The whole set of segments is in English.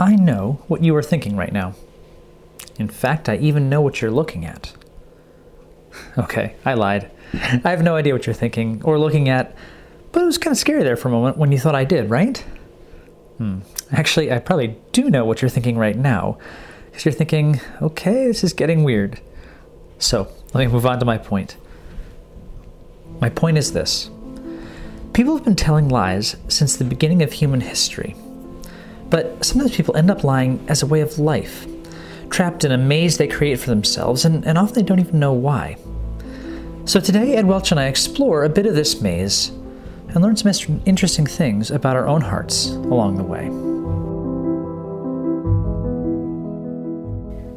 I know what you are thinking right now. In fact, I even know what you're looking at. Okay, I lied. I have no idea what you're thinking or looking at, but it was kind of scary there for a moment when you thought I did, right? Actually, I probably do know what you're thinking right now, because you're thinking, okay, this is getting weird. So, let me move on to my point. My point is this. People have been telling lies since the beginning of human history, but sometimes people end up lying as a way of life, trapped in a maze they create for themselves, and often they don't even know why. So today, Ed Welch and I explore a bit of this maze and learn some interesting things about our own hearts along the way.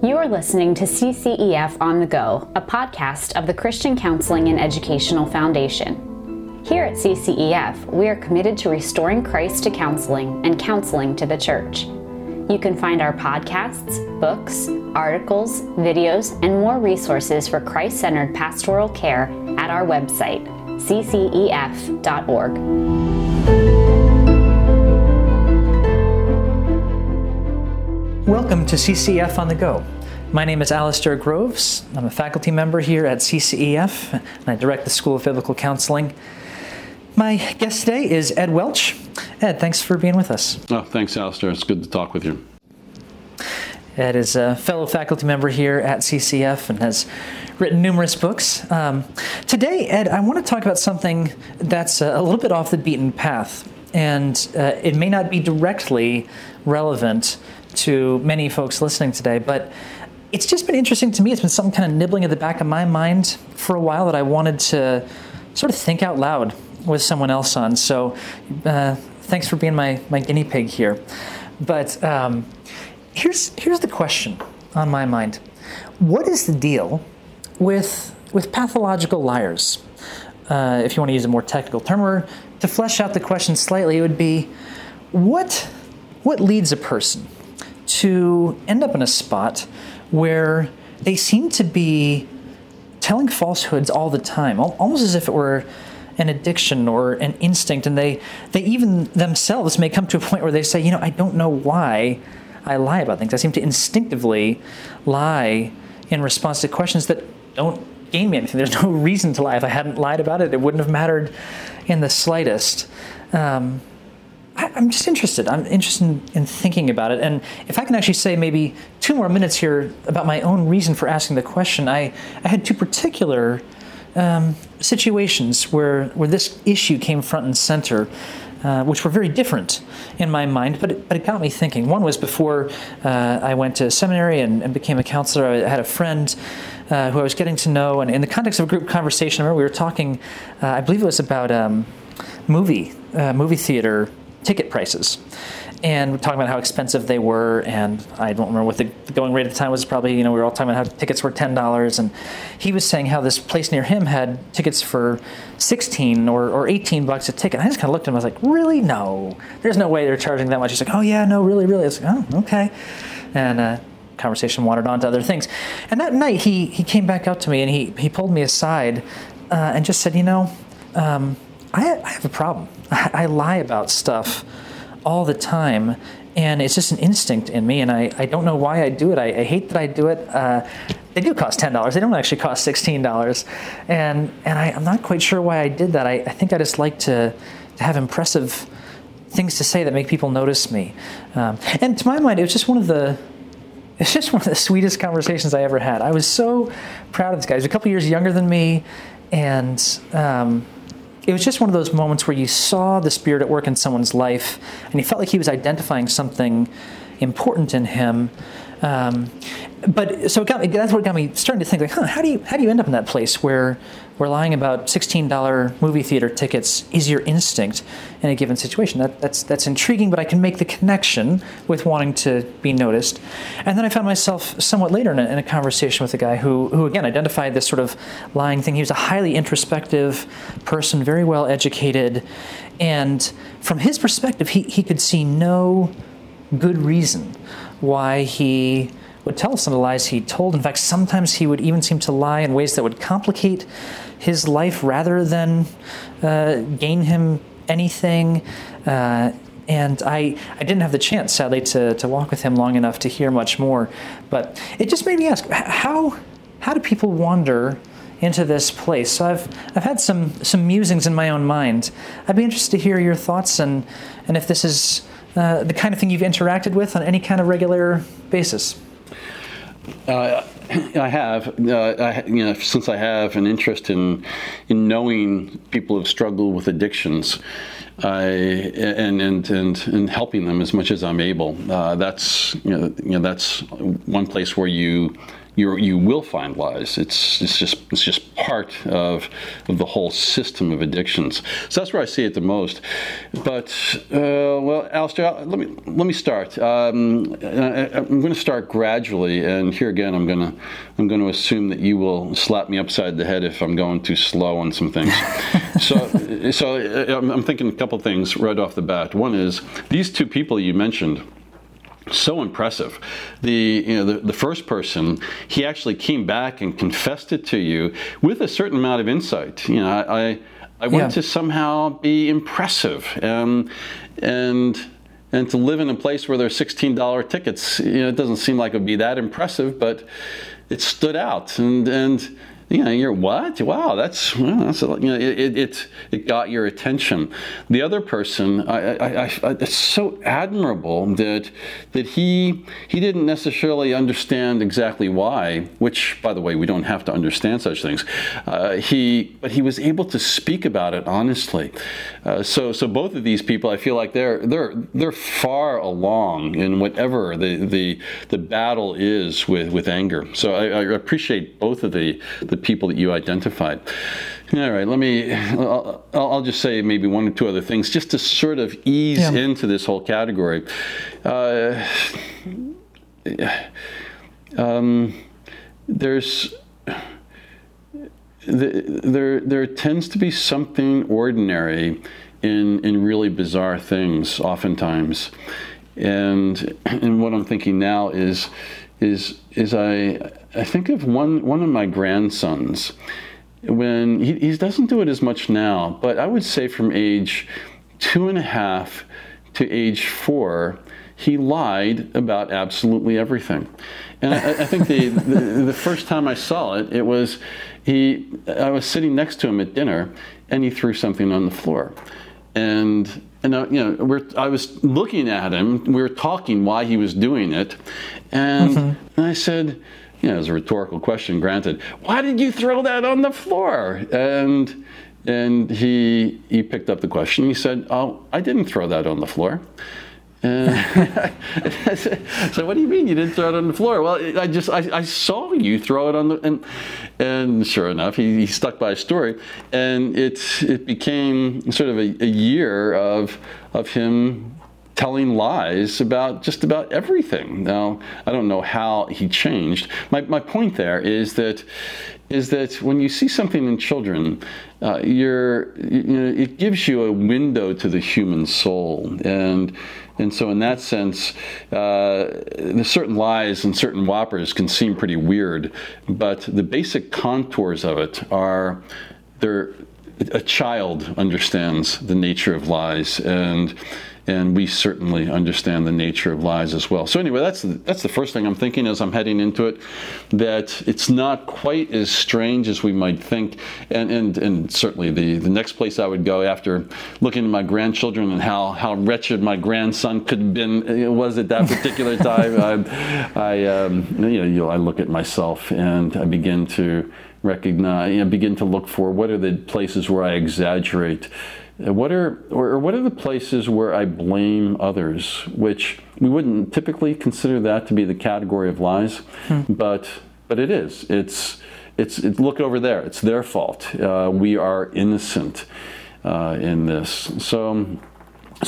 You are listening to CCEF On The Go, a podcast of the Christian Counseling and Educational Foundation. Here at CCEF, we are committed to restoring Christ to counseling and counseling to the church. You can find our podcasts, books, articles, videos, and more resources for Christ-centered pastoral care at our website, ccef.org. Welcome to CCEF On The Go. My name is Alistair Groves. I'm a faculty member here at CCEF, and I direct the School of Biblical Counseling. My guest today is Ed Welch. Ed, thanks for being with us. Oh, thanks, Alistair. It's good to talk with you. Ed is a fellow faculty member here at CCF and has written numerous books. Today, Ed, I want to talk about something that's a little bit off the beaten path, and it may not be directly relevant to many folks listening today, but it's just been interesting to me. It's been something kind of nibbling at the back of my mind for a while that I wanted to sort of think out loud with someone else on. So thanks for being my guinea pig here. But here's the question on my mind. What is the deal with pathological liars? If you want to use a more technical term, or to flesh out the question slightly, it would be, what leads a person to end up in a spot where they seem to be telling falsehoods all the time, almost as if it were an addiction or an instinct, and they even themselves may come to a point where they say, you know, I don't know why I lie about things. I seem to instinctively lie in response to questions that don't gain me anything. There's no reason to lie. If I hadn't lied about it, it wouldn't have mattered in the slightest. I'm just interested. I'm interested in thinking about it. And if I can actually say maybe 2 more minutes here about my own reason for asking the question, I had 2 particular situations where this issue came front and center, which were very different in my mind, but it got me thinking. One was before I went to seminary and became a counselor. I had a friend who I was getting to know, and in the context of a group conversation, I remember we were talking, I believe it was about movie theater ticket prices, and we're talking about how expensive they were, and I don't remember what the going rate at the time was. Probably, you know, we were all talking about how tickets were $10, and he was saying how this place near him had tickets for $16 or $18 a ticket. And I just kind of looked at him. I was like, really? No, there's no way they're charging that much. He's like, oh yeah, no, really, really. I was like, oh, okay. And conversation wandered on to other things. And that night, he came back up to me and he pulled me aside and just said, you know, I have a problem. I lie about stuff all the time, and it's just an instinct in me, and I don't know why I do it. I hate that I do it. They do cost $10. They don't actually cost $16. And I'm not quite sure why I did that. I think I just like to have impressive things to say that make people notice me. And to my mind, it was just one of the sweetest conversations I ever had. I was so proud of this guy. He was a couple years younger than me, and it was just one of those moments where you saw the Spirit at work in someone's life, and you felt like he was identifying something important in him. But so that's what got me starting to think, like, how do you end up in that place where lying about $16 movie theater tickets is your instinct in a given situation? That's intriguing, but I can make the connection with wanting to be noticed. And then I found myself somewhat later in a conversation with a guy who again identified this sort of lying thing. He was a highly introspective person, very well educated, and from his perspective, he could see no good reason why he would tell some of the lies he told. In fact, sometimes he would even seem to lie in ways that would complicate his life rather than gain him anything. And I didn't have the chance, sadly, to walk with him long enough to hear much more. But it just made me ask, how do people wander into this place? So I've had some musings in my own mind. I'd be interested to hear your thoughts and if this is the kind of thing you've interacted with on any kind of regular basis. I have, since I have an interest in knowing people who've struggled with addictions, and helping them as much as I'm able. That's that's one place where you will find lies. It's just part of the whole system of addictions. So that's where I see it the most. But well, Alistair, let me start. I'm going to start gradually, and here again, I'm going to assume that you will slap me upside the head if I'm going too slow on some things. So I'm thinking a couple things right off the bat. One is these two people you mentioned. So impressive. The first person, he actually came back and confessed it to you with a certain amount of insight. I want to somehow be impressive and to live in a place where there's $16 tickets. It doesn't seem like it would be that impressive, but it stood out and. You're what? Wow, it got your attention. The other person, it's so admirable that he didn't necessarily understand exactly why. Which, by the way, we don't have to understand such things. But he was able to speak about it honestly. So both of these people, I feel like they're far along in whatever the battle is with anger. So I appreciate both of the people that you identified. All right, I'll just say maybe one or two other things just to sort of ease into this whole category. There tends to be something ordinary in really bizarre things oftentimes. And what I'm thinking now is I think of one of my grandsons when he doesn't do it as much now, but I would say from age 2.5 to age 4, he lied about absolutely everything. And I think the first time I saw it, it was I was sitting next to him at dinner and he threw something on the floor. I was looking at him. We were talking why he was doing it, and I said, it was a rhetorical question, granted. Why did you throw that on the floor? And he picked up the question. He said, "Oh, I didn't throw that on the floor." So what do you mean you didn't throw it on the floor? Well, I saw you throw it on the, and sure enough, he stuck by his story, and it became sort of a year of him telling lies about just about everything. Now, I don't know how he changed. My point there is that when you see something in children, it gives you a window to the human soul. And so in that sense, certain lies and certain whoppers can seem pretty weird, but the basic contours of it are a child understands the nature of lies, and we certainly understand the nature of lies as well. So anyway, that's the first thing I'm thinking as I'm heading into it, that it's not quite as strange as we might think. And certainly the next place I would go after looking at my grandchildren and how wretched my grandson could have been was at that particular time. I look at myself and I begin to recognize, begin to look for what are the places where I exaggerate. What are the places where I blame others, which we wouldn't typically consider that to be the category of lies, but it is. It's look over there. It's their fault. We are innocent in this. So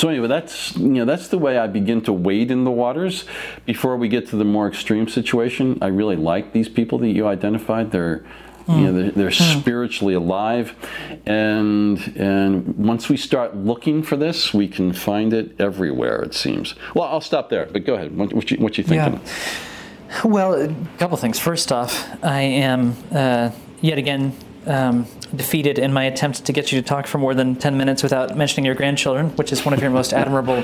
anyway, that's the way I begin to wade in the waters before we get to the more extreme situation. I really like these people that you identified. They're spiritually alive, and once we start looking for this, we can find it everywhere, it seems. Well, I'll stop there, but go ahead. What you thinking? Yeah. Well, a couple things. First off, I am yet again defeated in my attempt to get you to talk for more than 10 minutes without mentioning your grandchildren, which is one of your most admirable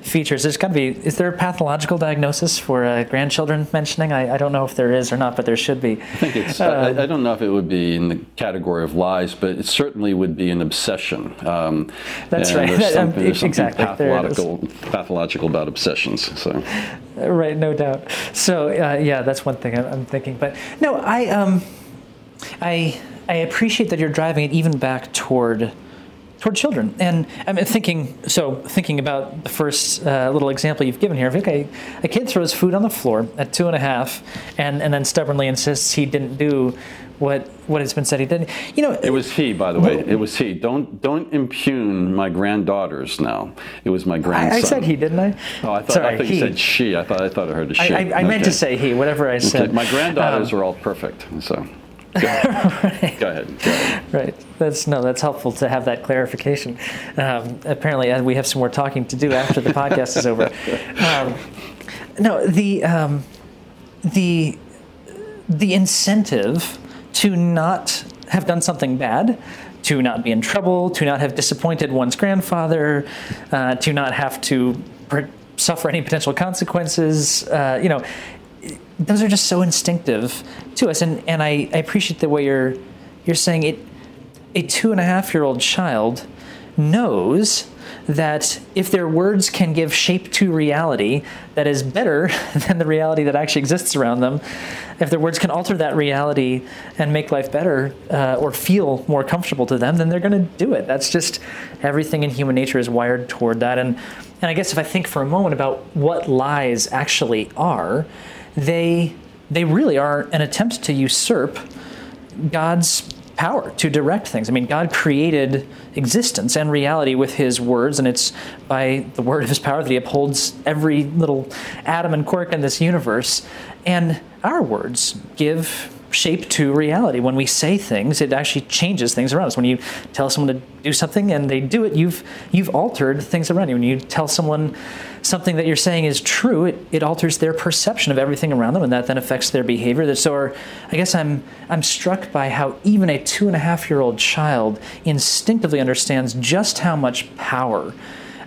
features. There's got to be, is there a pathological diagnosis for grandchildren mentioning? I don't know if there is or not, but there should be. I think it's, I don't know if it would be in the category of lies, but it certainly would be an obsession. That's right. There's something exactly. pathological about obsessions. So. Right, no doubt. So, yeah, that's one thing I'm thinking. But no, I appreciate that you're driving it even back toward children. And I'm thinking about the first little example you've given here. Okay, a kid throws food on the floor at 2.5 and then stubbornly insists he didn't do what has been said he didn't. You know, it was he, by the way. It was he. Don't impugn my granddaughters now. It was my grandson. I said he, didn't I? Oh, I thought you said she. I thought I heard a she. I meant to say he, whatever I said. Okay. My granddaughters are all perfect, so... Go ahead. Right. Go ahead. Right. That's helpful to have that clarification. Apparently, we have some more talking to do after the podcast is over. The incentive to not have done something bad, to not be in trouble, to not have disappointed one's grandfather, to not have to suffer any potential consequences. Those are just so instinctive to us, and I appreciate the way you're saying it. A 2.5-year-old child knows that if their words can give shape to reality that is better than the reality that actually exists around them, if their words can alter that reality and make life better or feel more comfortable to them, then they're going to do it. That's just everything in human nature is wired toward that. And I guess if I think for a moment about what lies actually are, they really are an attempt to usurp God's power to direct things. I mean, God created existence and reality with his words, and it's by the word of his power that he upholds every little atom and quirk in this universe. And our words give shape to reality. When we say things, it actually changes things around us. When you tell someone to do something and they do it, you've altered things around you. When you tell someone something that you're saying is true, it alters their perception of everything around them, and that then affects their behavior. So I guess I'm struck by how even a 2.5-year-old child instinctively understands just how much power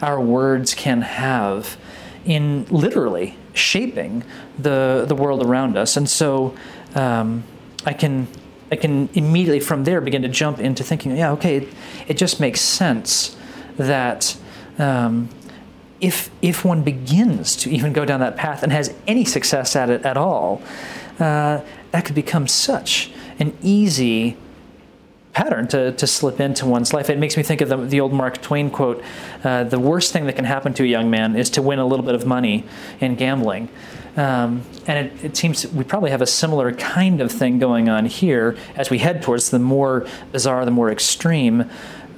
our words can have in literally shaping the world around us. And so I can immediately from there begin to jump into thinking, yeah, okay, it just makes sense that if one begins to even go down that path and has any success at it at all, that could become such an easy pattern to slip into one's life. It makes me think of the old Mark Twain quote, the worst thing that can happen to a young man is to win a little bit of money in gambling. And it seems we probably have a similar kind of thing going on here as we head towards the more bizarre, the more extreme,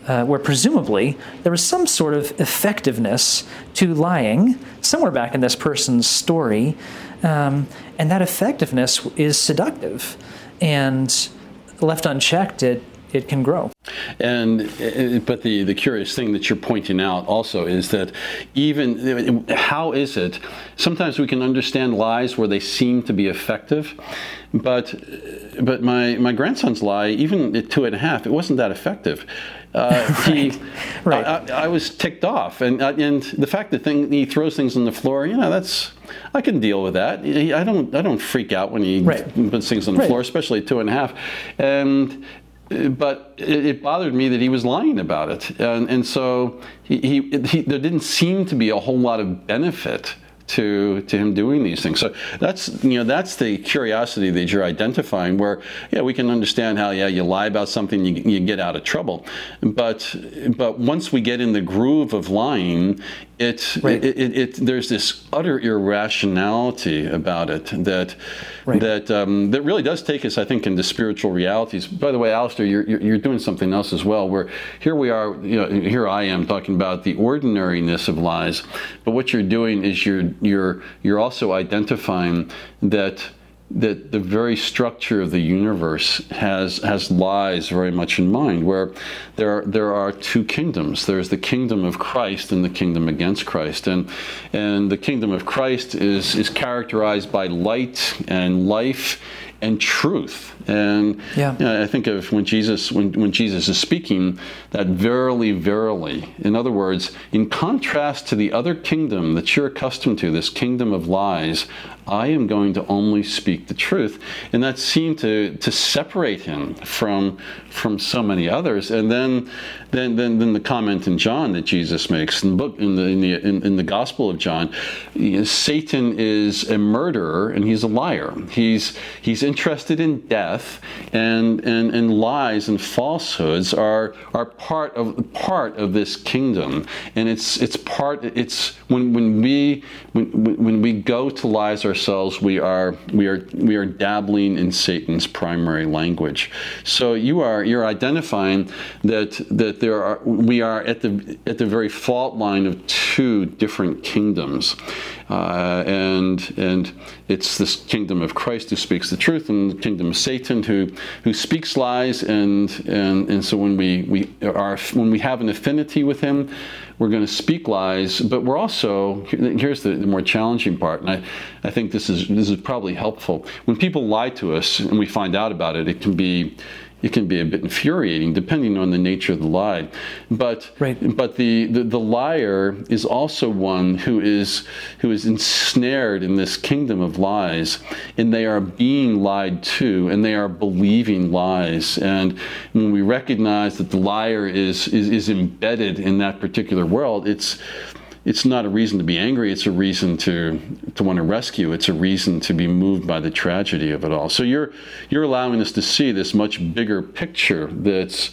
where presumably there was some sort of effectiveness to lying somewhere back in this person's story. And that effectiveness is seductive. And left unchecked, it can grow. But the curious thing that you're pointing out also is that even how is it, sometimes we can understand lies where they seem to be effective, but my grandson's lie, even at 2.5, it wasn't that effective. Right. I was ticked off, and the fact that he throws things on the floor, that's, I can deal with that. I don't freak out when he puts things on the floor, especially at 2.5. But it bothered me that he was lying about it, and so he there didn't seem to be a whole lot of benefit to him doing these things. So that's the curiosity that you're identifying, where we can understand how you lie about something, you get out of trouble, but once we get in the groove of lying, there's this utter irrationality about it that really does take us, I think, into spiritual realities. By the way, Alistair, you're doing something else as well, where here we are, here I am talking about the ordinariness of lies, but what you're doing is you're also identifying that the very structure of the universe has lies very much in mind, where there are two kingdoms. There's the kingdom of Christ and the kingdom against Christ, and the kingdom of Christ is characterized by light and life and truth. And I think of when Jesus is speaking, that verily, verily. In other words, in contrast to the other kingdom that you're accustomed to, this kingdom of lies, I am going to only speak the truth. And that seemed to separate him from so many others. And then the comment in John that Jesus makes in the book, in the Gospel of John, Satan is a murderer and he's a liar. He's interested in death, and lies and falsehoods are part of this kingdom. And when we go to lies ourselves, we are dabbling in Satan's primary language. So you're identifying that we are at the very fault line of two different kingdoms, and it's this kingdom of Christ who speaks the truth, and the kingdom of Satan who speaks lies, and so when we have an affinity with him, we're going to speak lies, but we're also, here's the more challenging part, and I think this is probably helpful. When people lie to us and we find out about it, it can be a bit infuriating, depending on the nature of the lie. But the liar is also one who is ensnared in this kingdom of lies, and they are being lied to, and they are believing lies. And when we recognize that the liar is embedded in that particular world, it's not a reason to be angry. It's a reason to want to rescue. It's a reason to be moved by the tragedy of it all. So you're allowing us to see this much bigger picture that's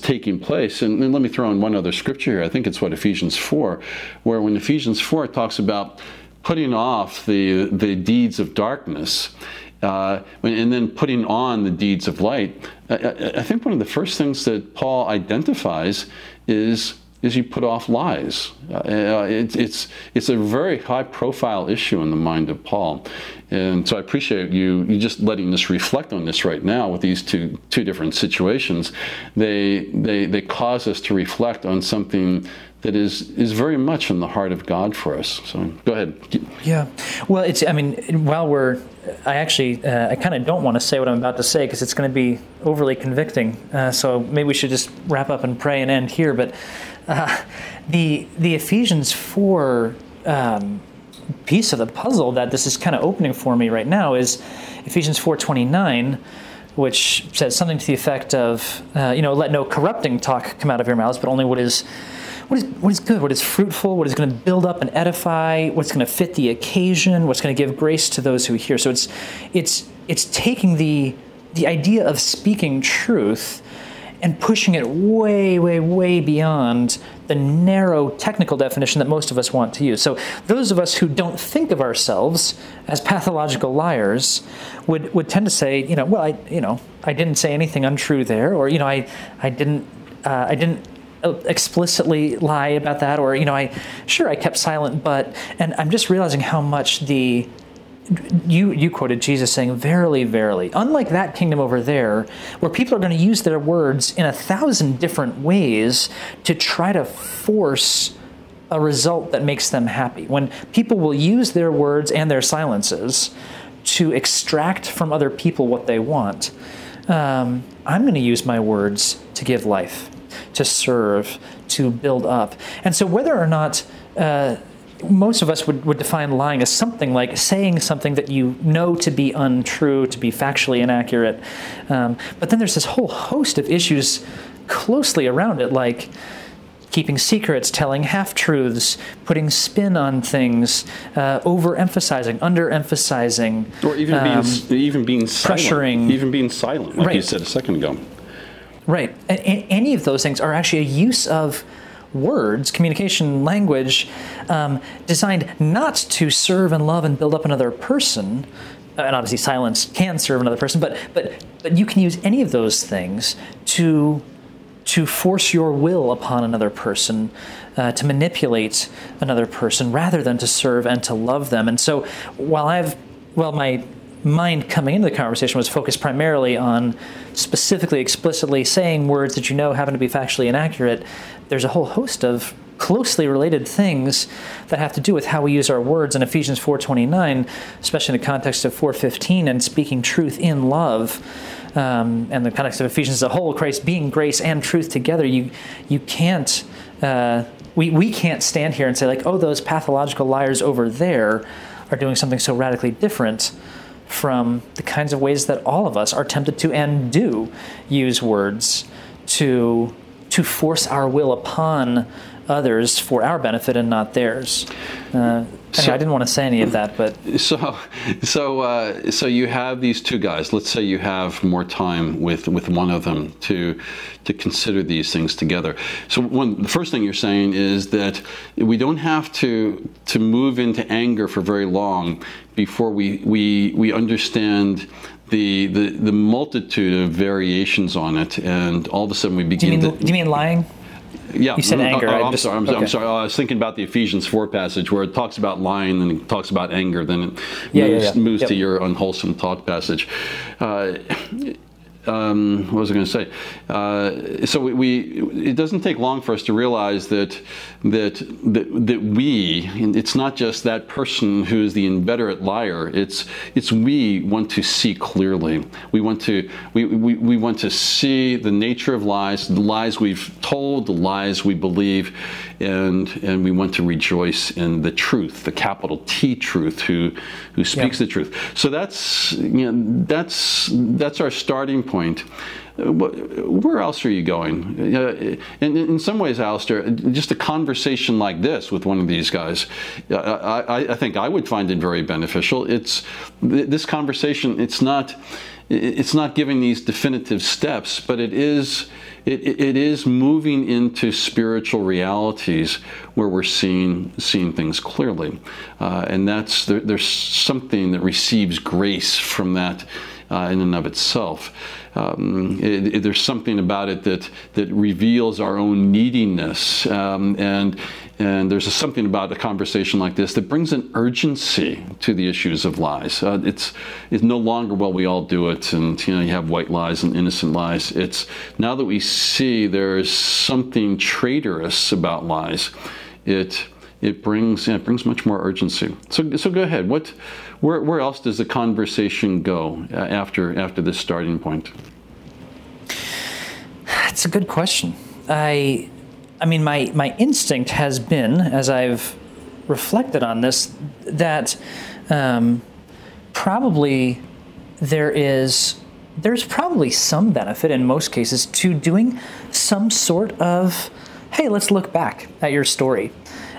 taking place. And let me throw in one other scripture here. I think it's Ephesians 4, where when Ephesians 4 talks about putting off the deeds of darkness, and then putting on the deeds of light, I think one of the first things that Paul identifies is you put off lies. It's a very high-profile issue in the mind of Paul. And so I appreciate you just letting us reflect on this right now with these two different situations. They cause us to reflect on something that is very much in the heart of God for us. So go ahead. Yeah. Well, I kind of don't want to say what I'm about to say because it's going to be overly convicting. So maybe we should just wrap up and pray and end here. But the Ephesians 4 piece of the puzzle that this is kind of opening for me right now is Ephesians 4:29, which says something to the effect of, let no corrupting talk come out of your mouths, but only what is good, what is fruitful, what is going to build up and edify, what's going to fit the occasion, what's going to give grace to those who hear. So it's taking the idea of speaking truth and pushing it way, way, way beyond the narrow technical definition that most of us want to use. So those of us who don't think of ourselves as pathological liars would tend to say, I didn't say anything untrue there, or I didn't explicitly lie about that, or I kept silent, but, and I'm just realizing how much you quoted Jesus saying, verily, verily, unlike that kingdom over there where people are going to use their words in 1,000 different ways to try to force a result that makes them happy. When people will use their words and their silences to extract from other people what they want, I'm going to use my words to give life, to serve, to build up. And so whether or not most of us would define lying as something like saying something that you know to be untrue, to be factually inaccurate, but then there's this whole host of issues closely around it, like keeping secrets, telling half-truths, putting spin on things, overemphasizing, underemphasizing, or even being silent, pressuring, even being silent, like you said a second ago. Right. And any of those things are actually a use of words, communication, language, designed not to serve and love and build up another person. And obviously silence can serve another person, but you can use any of those things to force your will upon another person, to manipulate another person rather than to serve and to love them. And so while my mind coming into the conversation was focused primarily on explicitly saying words that happen to be factually inaccurate, there's a whole host of closely related things that have to do with how we use our words in Ephesians 4:29, especially in the context of 4:15 and speaking truth in love, and the context of Ephesians as a whole, Christ being grace and truth together. You can't we can't stand here and say like, oh, those pathological liars over there are doing something so radically different from the kinds of ways that all of us are tempted to and do use words to force our will upon others for our benefit and not theirs. Anyway, I didn't want to say any of that, but so you have these two guys. Let's say you have more time with one of them to consider these things together. So the first thing you're saying is that we don't have to move into anger for very long before we understand the multitude of variations on it, and all of a sudden we begin. Do you mean lying? Yeah, you said anger. I'm sorry. I was thinking about the Ephesians 4 passage where it talks about lying and it talks about anger. Then it moves to your unwholesome thought passage. What was I going to say? So it doesn't take long for us to realize that we, and it's not just that person who is the inveterate liar. It's we want to see clearly. We want to see the nature of lies, the lies we've told, the lies we believe, and we want to rejoice in the truth, the capital T truth, who speaks the truth. So that's our starting point. Where else are you going? And in some ways, Alistair, just a conversation like this with one of these guys, I think I would find it very beneficial. It's this conversation. It's not giving these definitive steps, but it is moving into spiritual realities where we're seeing things clearly, and that's there's something that receives grace from that. In and of itself. There's something about it that reveals our own neediness. And there's something about a conversation like this that brings an urgency to the issues of lies. It's no longer, well, we all do it, and you have white lies and innocent lies. It's now that we see there is something traitorous about lies, It brings much more urgency. So go ahead. Where else does the conversation go after this starting point? That's a good question. I mean, my instinct has been, as I've reflected on this, that probably there's probably some benefit in most cases to doing some sort of, hey, let's look back at your story.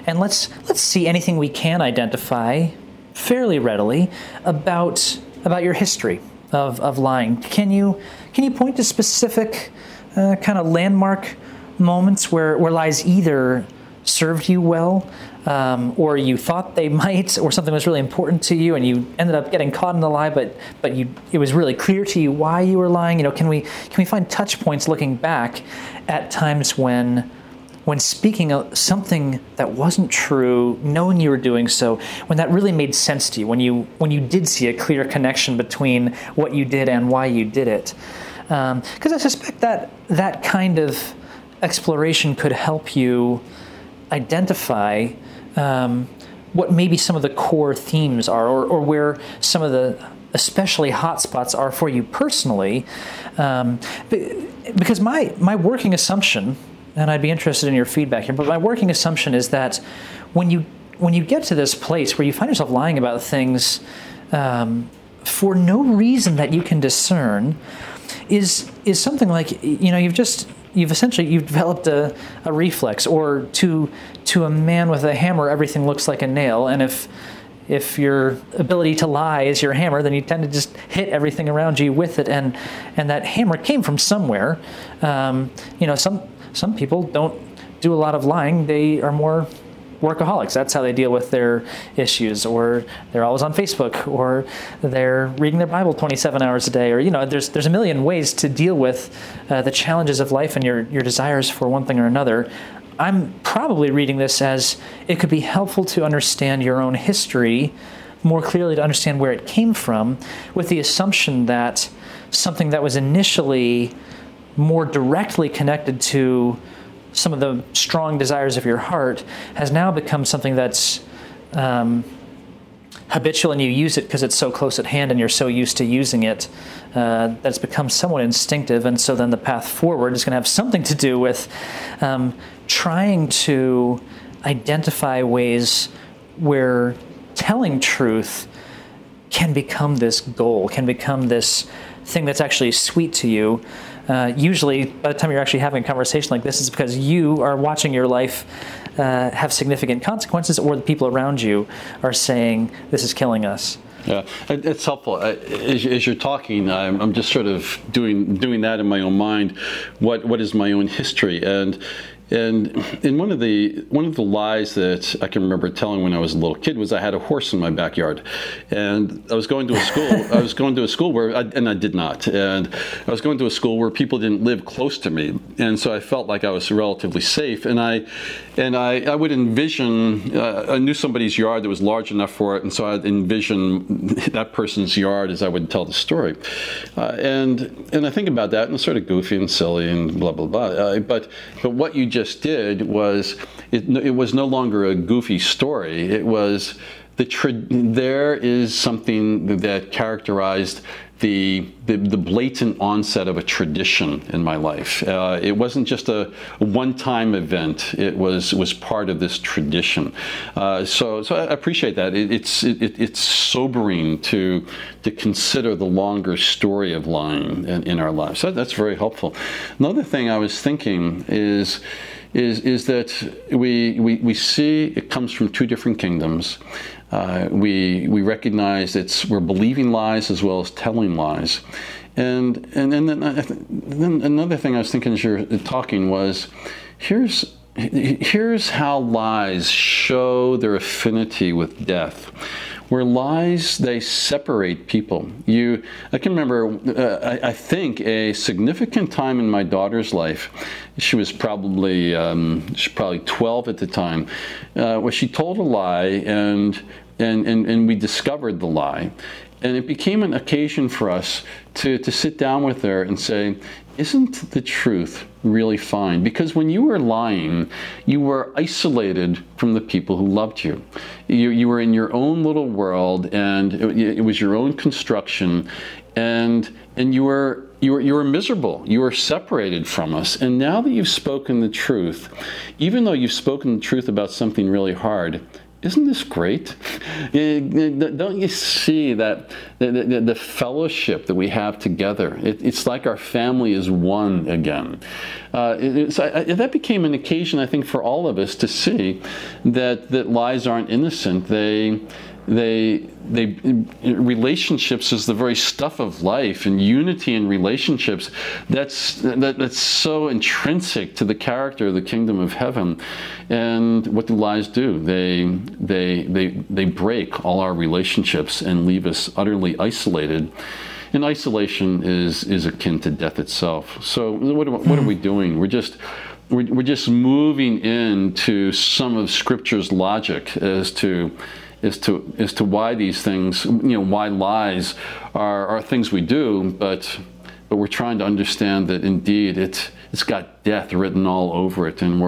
And let's see anything we can identify fairly readily about your history of lying. Can you point to specific kind of landmark moments where lies either served you well, or you thought they might, or something was really important to you, and you ended up getting caught in the lie, but it was really clear to you why you were lying. You know, can we find touch points looking back at times when speaking of something that wasn't true, knowing you were doing so, when that really made sense to you, when you did see a clear connection between what you did and why you did it. Because I suspect that kind of exploration could help you identify what maybe some of the core themes are, or where some of the especially hot spots are for you personally. Because my working assumption, and I'd be interested in your feedback here, but my working assumption is that when you get to this place where you find yourself lying about things for no reason that you can discern, is something like, you've developed a reflex, or to a man with a hammer everything looks like a nail, and if your ability to lie is your hammer, then you tend to just hit everything around you with it, and that hammer came from somewhere. Some people don't do a lot of lying. They are more workaholics. That's how they deal with their issues, or they're always on Facebook, or they're reading their Bible 27 hours a day, or there's a million ways to deal with the challenges of life and your desires for one thing or another. I'm probably reading this as it could be helpful to understand your own history more clearly, to understand where it came from, with the assumption that something that was initially more directly connected to some of the strong desires of your heart has now become something that's habitual, and you use it because it's so close at hand and you're so used to using it that it's become somewhat instinctive. And so then the path forward is going to have something to do with trying to identify ways where telling truth can become this goal, can become this thing that's actually sweet to you. Usually, by the time you're actually having a conversation like this, it's because you are watching your life have significant consequences, or the people around you are saying, this is killing us. Yeah, it's helpful. As you're talking, I'm just sort of doing that in my own mind. What is my own history? And one of the lies that I can remember telling when I was a little kid was I had a horse in my backyard, and I was going to a school. I was going to a school where, I did not. And I was going to a school where people didn't live close to me, and so I felt like I was relatively safe. And I would envision. I knew somebody's yard that was large enough for it, and so I'd envision that person's yard as I would tell the story. And I think about that, and it's sort of goofy and silly and blah blah blah. But what you just did was it was no longer a goofy story. It was there is something that characterized the blatant onset of a tradition in my life. It wasn't just a one-time event. It was part of this tradition. So I appreciate that. It's sobering to consider the longer story of lying in our lives. So that's very helpful. Another thing I was thinking is that we see it comes from two different kingdoms. We recognize we're believing lies as well as telling lies, and then another thing I was thinking as you're talking was, here's how lies show their affinity with death, where lies they separate people. I can remember I think a significant time in my daughter's life. She was probably 12 at the time, where she told a lie and we discovered the lie, and it became an occasion for us to sit down with her and say, isn't the truth really fine? Because when you were lying, you were isolated from the people who loved you. You were in your own little world, and it was your own construction, and you were miserable. You were separated from us. And now that you've spoken the truth, even though you've spoken the truth about something really hard, isn't this great? Don't you see that the fellowship that we have together? It's like our family is one again. That became an occasion, I think, for all of us to see that lies aren't innocent. They relationships is the very stuff of life, and unity in relationships that's so intrinsic to the character of the kingdom of heaven. And what do lies do? They break all our relationships and leave us utterly isolated. And isolation is akin to death itself. So what are we doing? We're just moving into some of Scripture's logic as to why these things, why lies are things we do, but we're trying to understand that indeed it's got death written all over it, and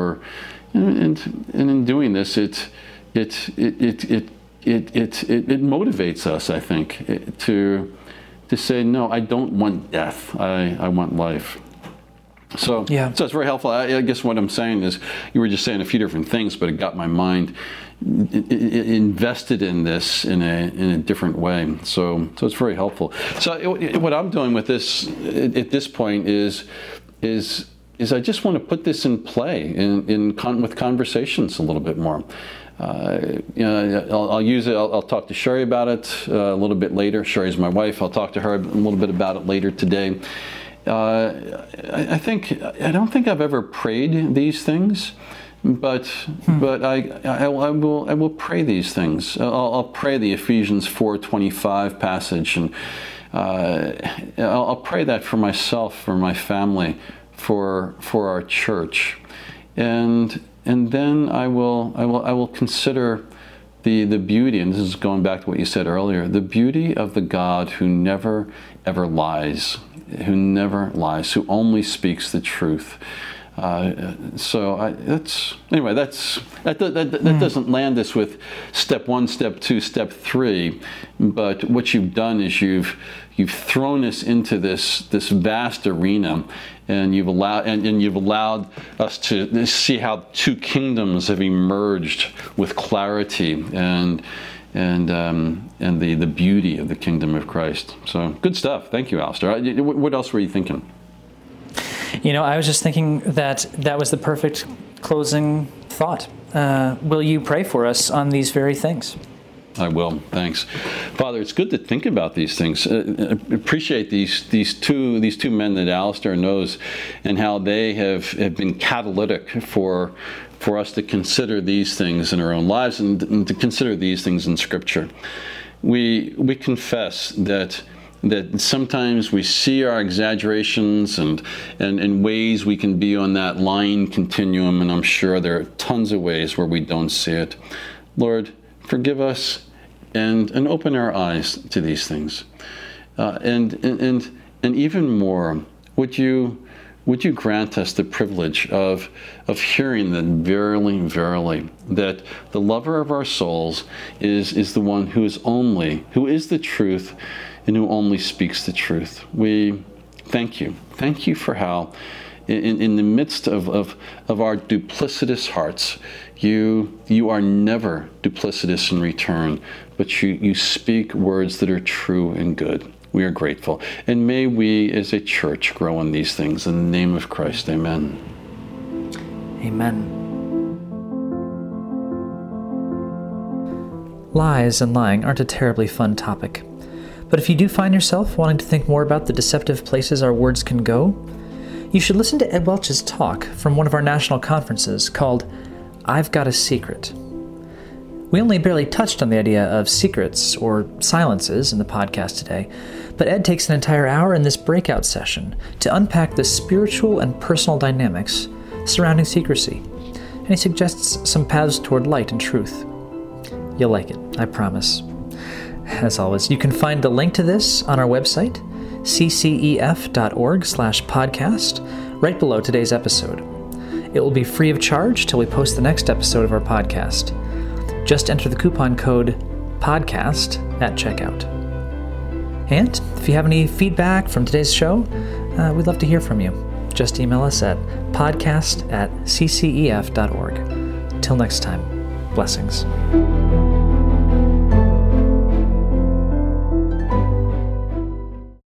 in doing this it motivates us, I think, to say, no, I don't want death. I want life. So, yeah. So it's very helpful. I guess what I'm saying is, you were just saying a few different things, but it got my mind invested in this in a different way. So it's very helpful. So what I'm doing with this at this point is I just want to put this in play with conversations a little bit more. I'll use it. I'll talk to Sherry about it a little bit later. Sherry's my wife. I'll talk to her a little bit about it later today. I don't think I've ever prayed these things, but I will pray these things. I'll pray the Ephesians 4:25 passage, and I'll pray that for myself, for my family, for our church, and then I will consider the beauty, and this is going back to what you said earlier, the beauty of the God who never ever lies. Who never lies, who only speaks the truth. So that doesn't land us with step one, step two, step three, but what you've done is you've thrown us into this vast arena, and you've allowed us to see how two kingdoms have emerged with clarity and the beauty of the kingdom of Christ. So good stuff. Thank you, Alistair. What else were you thinking? You know, I was just thinking that was the perfect closing thought. Will you pray for us on these very things? I will. Thanks, Father. It's good to think about these things. Appreciate these two men that Alistair knows, and how they have been catalytic for us to consider these things in our own lives and to consider these things in Scripture. We confess that sometimes we see our exaggerations and ways we can be on that line continuum, and I'm sure there are tons of ways where we don't see it. Lord, forgive us and open our eyes to these things. And even more, would you grant us the privilege of hearing that verily, verily, that the lover of our souls is the one who is the truth, and who only speaks the truth. We thank you. Thank you for how, in the midst of our duplicitous hearts, you are never duplicitous in return, but you speak words that are true and good. We are grateful. And may we as a church grow in these things. In the name of Christ, amen. Amen. Lies and lying aren't a terribly fun topic. But if you do find yourself wanting to think more about the deceptive places our words can go, you should listen to Ed Welch's talk from one of our national conferences called I've Got a Secret. We only barely touched on the idea of secrets or silences in the podcast today, but Ed takes an entire hour in this breakout session to unpack the spiritual and personal dynamics surrounding secrecy, and he suggests some paths toward light and truth. You'll like it, I promise. As always, you can find the link to this on our website, ccef.org/podcast, right below today's episode. It will be free of charge till we post the next episode of our podcast. Just enter the coupon code PODCAST at checkout. And if you have any feedback from today's show, we'd love to hear from you. Just email us at podcast@ccef.org. Till next time, blessings.